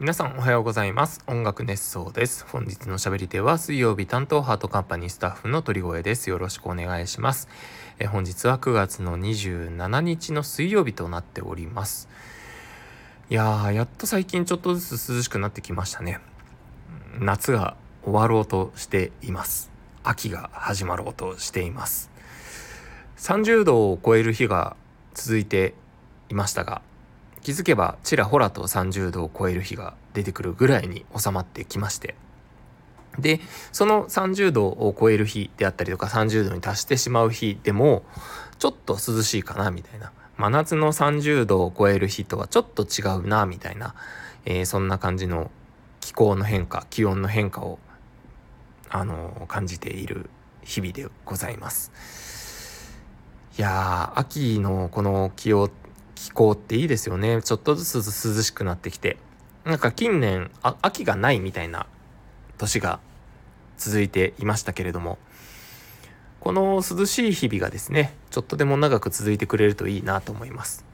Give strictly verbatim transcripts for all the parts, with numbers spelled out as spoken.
皆さんおはようございます。音楽熱奏です。本日のしゃべり手は水曜日担当ハートカンパニースタッフの鳥越です。よろしくお願いします。え本日はくがつのにじゅうしちにちの水曜日となっております。いやーやっと最近ちょっとずつ涼しくなってきましたね。夏が終わろうとしています。秋が始まろうとしています。さんじゅうどを超える日が続いていましたが、気づけばちらほらとさんじゅうどを超える日が出てくるぐらいに収まってきまして、でそのさんじゅうどを超える日であったりとかさんじゅうどに達してしまう日でもちょっと涼しいかなみたいな、真夏のさんじゅうどを超える日とはちょっと違うなみたいな、えー、そんな感じの気候の変化、気温の変化をあの感じている日々でございます。いやー秋のこの気温気候っていいですよね。ちょっとずつ涼しくなってきて、なんか近年あ秋がないみたいな年が続いていましたけれども、この涼しい日々がですねちょっとでも長く続いてくれるといいなと思います。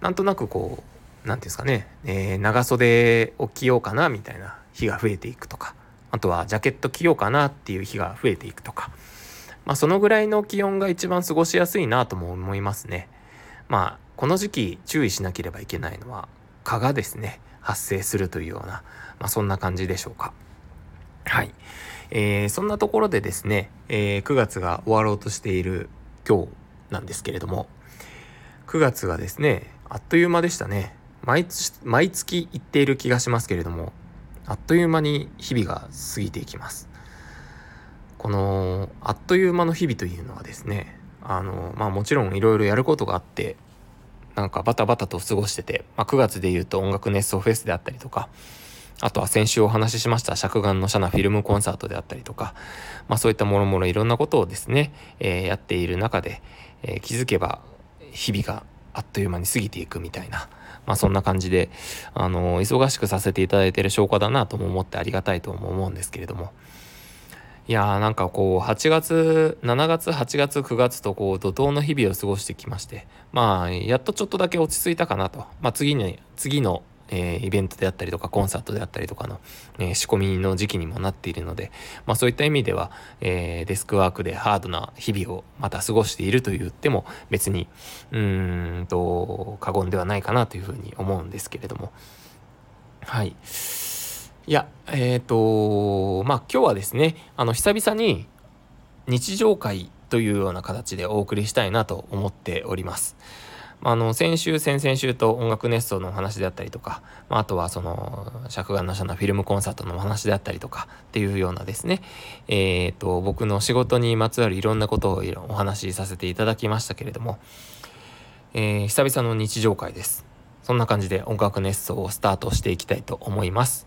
なんとなくこうなんていうんですかね、えー、長袖を着ようかなみたいな日が増えていくとか、あとはジャケット着ようかなっていう日が増えていくとか、まあ、そのぐらいの気温が一番過ごしやすいなとも思いますね。まあこの時期注意しなければいけないのは蚊がですね発生するというような、まあ、そんな感じでしょうか。はい、えー、そんなところでですね、えー、くがつが終わろうとしている今日なんですけれども、くがつがですねあっという間でしたね。毎月、毎月言っている気がしますけれども、あっという間に日々が過ぎていきます。このあっという間の日々というのはですね、あのまあもちろんいろいろやることがあってなんかバタバタと過ごしてて、まあ、くがつでいうと音楽熱奏フェスであったりとか、あとは先週お話ししました尺眼のシャナフィルムコンサートであったりとか、まあ、そういったもろもろいろんなことをですね、えー、やっている中で、えー、気づけば日々があっという間に過ぎていくみたいな、まあ、そんな感じで、あのー、忙しくさせていただいている証拠だなとも思ってありがたいとも思うんですけれども、いやーなんかこうはちがつ、しちがつ、はちがつ、くがつとこう怒涛の日々を過ごしてきまして、まあやっとちょっとだけ落ち着いたかなと、まあ、次に次の、えー、イベントであったりとかコンサートであったりとかの、えー、仕込みの時期にもなっているので、まあ、そういった意味では、えー、デスクワークでハードな日々をまた過ごしていると言っても別にうーんと過言ではないかなというふうに思うんですけれども、はいいや、えっと、まあ今日はですね、あの久々に日常会というような形でお送りしたいなと思っております。あの先週、先々週と音楽熱奏のお話であったりとか、あとはその尺眼のシャナフィルムコンサートのお話であったりとかっていうようなですね、えっと僕の仕事にまつわるいろんなことをお話しさせていただきましたけれども、えー、久々の日常会です。そんな感じで音楽熱奏をスタートしていきたいと思います。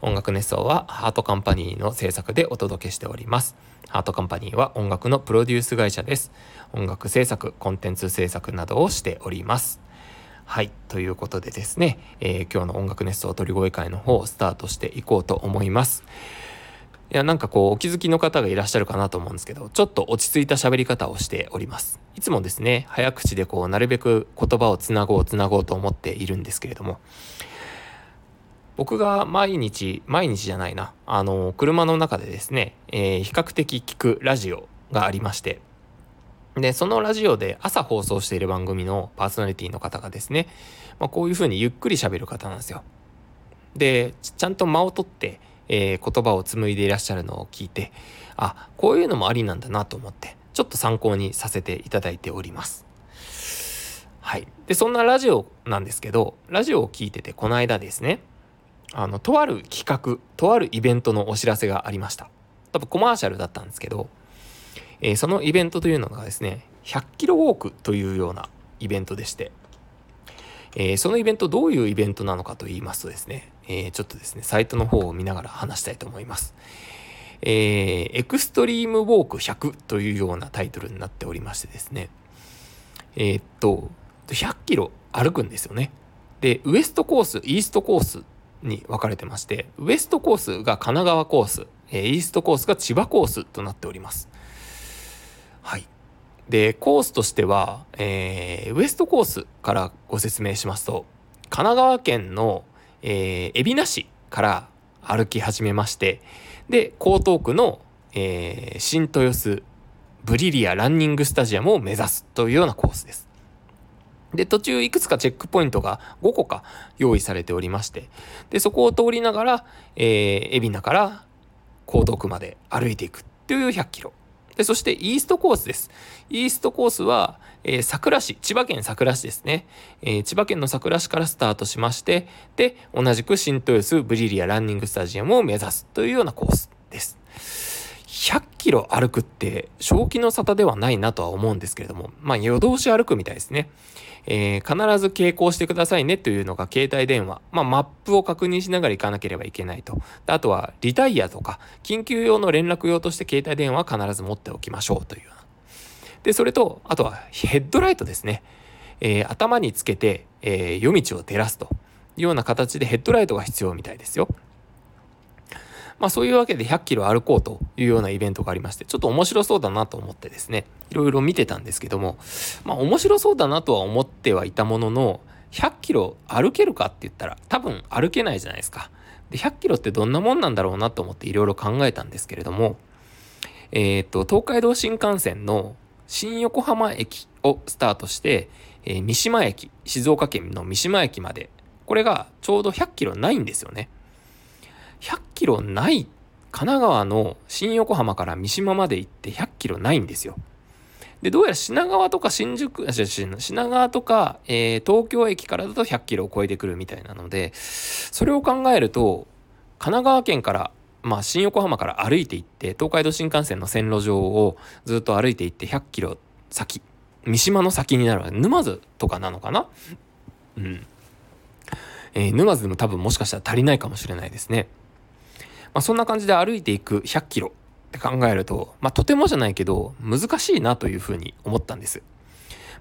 音楽熱奏はハートカンパニーの制作でお届けしております。ハートカンパニーは音楽のプロデュース会社です。音楽制作、コンテンツ制作などをしております。はい、ということでですね、えー、今日の音楽熱奏鳥越会の方をスタートしていこうと思います。いやなんかこうお気づきの方がいらっしゃるかなと思うんですけど、ちょっと落ち着いた喋り方をしております。いつもですね、早口でこうなるべく言葉をつなごうつなごうと思っているんですけれども、僕が毎日、毎日じゃないな、あの、車の中でですね、えー、比較的聞くラジオがありまして、で、そのラジオで朝放送している番組のパーソナリティの方がですね、まあ、こういうふうにゆっくり喋る方なんですよ。で、ちゃんと間を取って、えー、言葉を紡いでいらっしゃるのを聞いて、あ、こういうのもありなんだなと思って、ちょっと参考にさせていただいております。はい。で、そんなラジオなんですけど、ラジオを聞いてて、この間ですね、あのとある企画、とあるイベントのお知らせがありました。多分コマーシャルだったんですけど、えー、そのイベントというのがですね、ひゃっキロウォークというようなイベントでして、えー、そのイベントどういうイベントなのかと言いますとですね、えー、ちょっとですね、サイトの方を見ながら話したいと思います。えー、エクストリームウォークひゃくというようなタイトルになっておりましてですね、えー、っとひゃっキロ歩くんですよね。で、ウエストコース、イーストコースに分かれてまして、ウエストコースが神奈川コース、えー、イーストコースが千葉コースとなっております。はい。でコースとしては、えー、ウエストコースからご説明しますと、神奈川県の、えー、海老名市から歩き始めまして、で江東区の、えー、新豊洲ブリリアランニングスタジアムを目指すというようなコースです。で途中いくつかチェックポイントがごこか用意されておりまして、でそこを通りながら、えー、海老名から江東区まで歩いていくというひゃっキロで、そしてイーストコースです。イーストコースは、えー、佐倉市、千葉県佐倉市ですね、えー、千葉県の佐倉市からスタートしまして、で同じく新豊洲ブリリアランニングスタジアムを目指すというようなコースです。ひゃっキロ歩くって正気の沙汰ではないなとは思うんですけれども、まあ夜通し歩くみたいですね、えー、必ず携行してくださいねというのが携帯電話、まあ、マップを確認しながら行かなければいけないと。であとはリタイアとか緊急用の連絡用として携帯電話は必ず持っておきましょうという。でそれとあとはヘッドライトですね、えー、頭につけて、えー、夜道を照らすというような形でヘッドライトが必要みたいですよ。まあそういうわけでひゃっキロ歩こうというようなイベントがありまして、ちょっと面白そうだなと思ってですね、いろいろ見てたんですけども、まあ面白そうだなとは思ってはいたものの、ひゃっキロ歩けるかって言ったら多分歩けないじゃないですか。でひゃっキロってどんなもんなんだろうなと思っていろいろ考えたんですけれども、えっと東海道新幹線の新横浜駅をスタートして、えー、三島駅、静岡県の三島駅まで、これがちょうどひゃっキロないんですよね。ひゃっキロない、神奈川の新横浜から三島まで行ってひゃっキロないんですよ。でどうやら品川とか新宿、あ、品川とか、えー、東京駅からだとひゃっキロを超えてくるみたいなので、それを考えると神奈川県から、まあ、新横浜から歩いて行って東海道新幹線の線路上をずっと歩いて行ってひゃっキロ先、三島の先になる、沼津とかなのかな、うんえー、沼津でも多分もしかしたら足りないかもしれないですね。まあ、そんな感じで歩いていくひゃっキロって考えると、まあ、とてもじゃないけど難しいなというふうに思ったんです。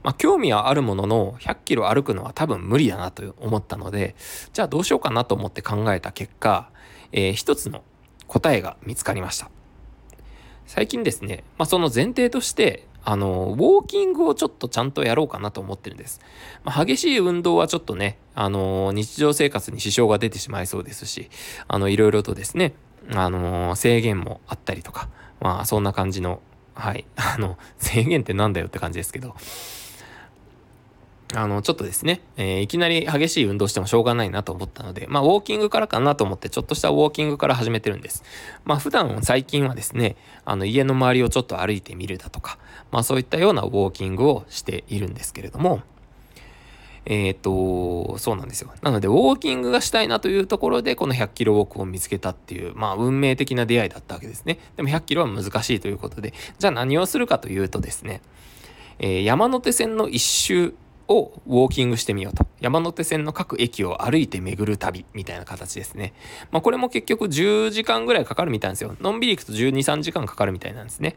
まあ、興味はあるもののひゃっキロ歩くのは多分無理だなと思ったので、じゃあどうしようかなと思って考えた結果、えー、一つの答えが見つかりました。最近ですね、まあ、その前提としてあのウォーキングをちょっとちゃんとやろうかなと思ってるんです。まあ、激しい運動はちょっとね、あの日常生活に支障が出てしまいそうですし、あのいろいろとですね、あの制限もあったりとか、まあそんな感じの、はい、あの制限ってなんだよって感じですけど、あのちょっとですね、えー、いきなり激しい運動してもしょうがないなと思ったので、まあウォーキングからかなと思って、ちょっとしたウォーキングから始めてるんです。まあ普段最近はですね、あの家の周りをちょっと歩いてみるだとか、まあそういったようなウォーキングをしているんですけれども、えーと、そうなんですよ。なのでウォーキングがしたいなというところで、このひゃっキロウォークを見つけたっていう、まあ運命的な出会いだったわけですね。でもひゃっキロは難しいということで、じゃあ何をするかというとですね、えー、山手線の一周をウォーキングしてみようと。山手線の各駅を歩いて巡る旅みたいな形ですね。まあこれも結局じゅうじかんぐらいかかるみたいなんですよ。のんびり行くとじゅうに、さんじかんかかるみたいなんですね。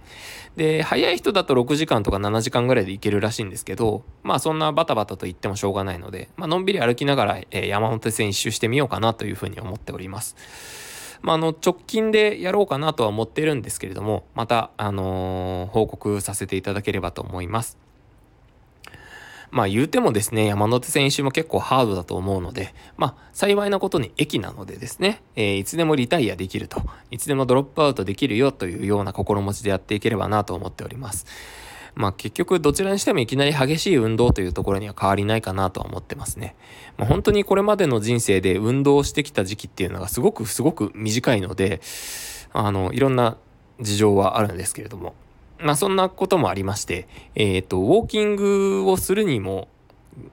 で、早い人だとろくじかんとかななじかんぐらいで行けるらしいんですけど、まあそんなバタバタと行ってもしょうがないので、まあのんびり歩きながら山手線一周してみようかなというふうに思っております。まあ、あの直近でやろうかなとは思っているんですけれども、また、あのー、報告させていただければと思います。まあ言うてもですね、山手線一周も結構ハードだと思うので、まあ幸いなことに駅なのでですね、えー、いつでもリタイアできると、いつでもドロップアウトできるよというような心持ちでやっていければなと思っております。まあ結局どちらにしてもいきなり激しい運動というところには変わりないかなとは思ってますね。まあ、本当にこれまでの人生で運動してきた時期っていうのがすごくすごく短いので、あのいろんな事情はあるんですけれども、まあそんなこともありまして、えっと、ウォーキングをするにも、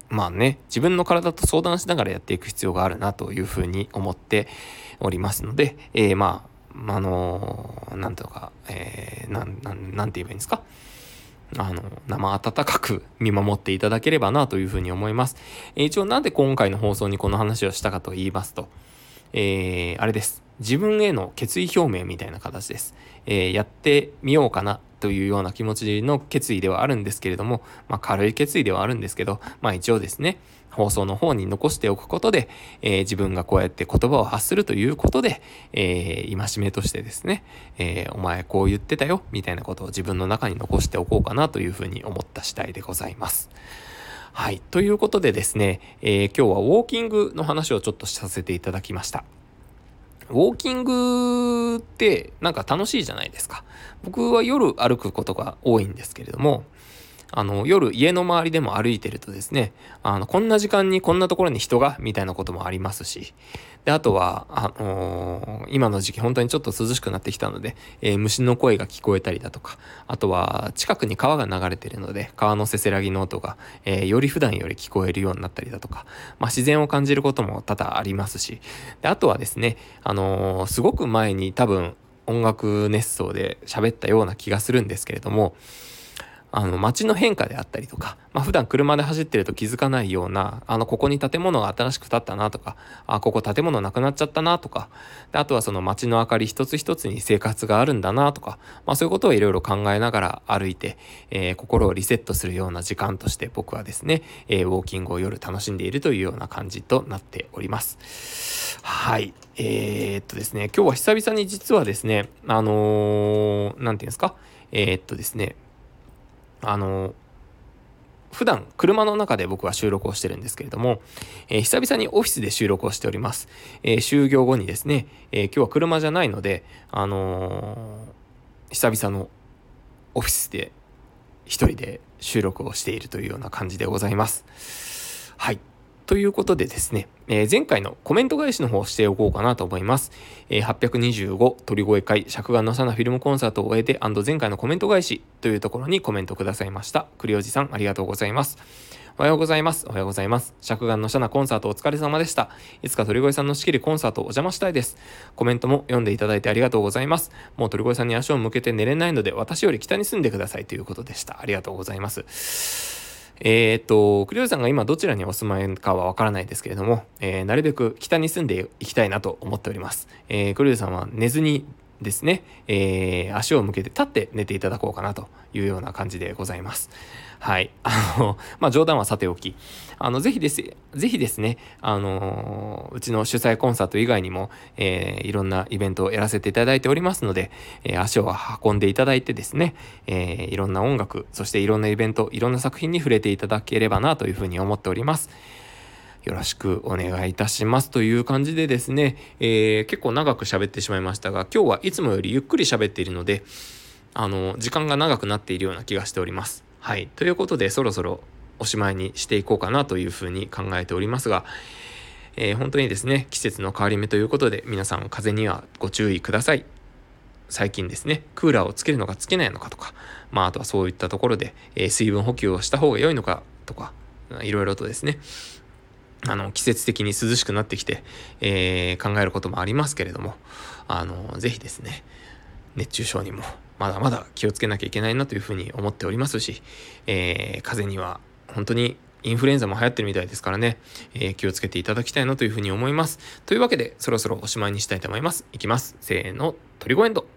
まあね、自分の体と相談しながらやっていく必要があるなというふうに思っておりますので、えー、まあ、あのー、なんとか、えー、なん、なん、なんて言えばいいんですか。あの生温かく見守っていただければなというふうに思います。えー、一応なんで今回の放送にこの話をしたかと言いますと、えー、あれです。自分への決意表明みたいな形です。えー、やってみようかなというような気持ちの決意ではあるんですけれども、まあ軽い決意ではあるんですけど、まあ一応ですね、放送の方に残しておくことで、えー、自分がこうやって言葉を発するということで、えー、戒めとしてですね、えー、お前こう言ってたよみたいなことを自分の中に残しておこうかなというふうに思った次第でございます。はい、ということでですね、えー、今日はウォーキングの話をちょっとさせていただきました。ウォーキングってなんか楽しいじゃないですか。僕は夜歩くことが多いんですけれども、あの夜家の周りでも歩いてるとですね、あのこんな時間にこんなところに人がみたいなこともありますし、であとはあのー、今の時期本当にちょっと涼しくなってきたので、えー、虫の声が聞こえたりだとか、あとは近くに川が流れてるので川のせせらぎの音が、えー、より普段より聞こえるようになったりだとか、まあ、自然を感じることも多々ありますし、であとはですね、あのー、すごく前に多分音楽熱奏で喋ったような気がするんですけれども、あの街の変化であったりとか、まあ、普段車で走ってると気づかないような、あのここに建物が新しく建ったなとか、あここ建物なくなっちゃったなとか、であとはその街の明かり一つ一つに生活があるんだなとか、まあ、そういうことをいろいろ考えながら歩いて、えー、心をリセットするような時間として僕はですね、えー、ウォーキングを夜楽しんでいるというような感じとなっております。はい、えー、っとですね今日は久々に実はですね、あのー、なんていうんですか、えー、っとですねあの普段車の中で僕は収録をしてるんですけれども、えー、久々にオフィスで収録をしております。えー、就業後にですね、えー、今日は車じゃないので、あのー、久々のオフィスで一人で収録をしているというような感じでございます。はいということでですね、えー、前回のコメント返しの方をしておこうかなと思います。えー、はっぴゃくにじゅうご鳥越会尺眼のさなフィルムコンサートを終えて&前回のコメント返しというところにコメントくださいました。栗おじさんありがとうございます。おはようございます。おはようございます。尺眼のさなコンサートお疲れ様でした。いつか鳥越さんの仕切るコンサートお邪魔したいです。コメントも読んでいただいてありがとうございます。もう鳥越さんに足を向けて寝れないので私より北に住んでくださいということでした。ありがとうございます。えー、っと栗尾さんが今どちらにお住まいかはわからないですけれども、えー、なるべく北に住んでいきたいなと思っております。えー、栗尾さんは寝ずにですね、えー、足を向けて立って寝ていただこうかなというような感じでございます。はいあのまあ冗談はさておき、あのぜひですぜひですねあのうちの主催コンサート以外にも、えー、いろんなイベントをやらせていただいておりますので、えー、足を運んでいただいてですね、えー、いろんな音楽そしていろんなイベントいろんな作品に触れていただければなというふうに思っております。よろしくお願いいたしますという感じでですね、えー、結構長く喋ってしまいましたが、今日はいつもよりゆっくり喋っているのであの時間が長くなっているような気がしております。はいということでそろそろおしまいにしていこうかなというふうに考えておりますが、えー、本当にですね季節の変わり目ということで皆さん風邪にはご注意ください。最近ですねクーラーをつけるのかつけないのかとか、まああとはそういったところで、えー、水分補給をした方が良いのかとかいろいろとですねあの季節的に涼しくなってきて、えー、考えることもありますけれども、あのぜひですね熱中症にもまだまだ気をつけなきゃいけないなというふうに思っておりますし、えー、風邪には本当にインフルエンザも流行ってるみたいですからね、えー、気をつけていただきたいなというふうに思います。というわけでそろそろおしまいにしたいと思います。いきます。せーの、鳥越エンド。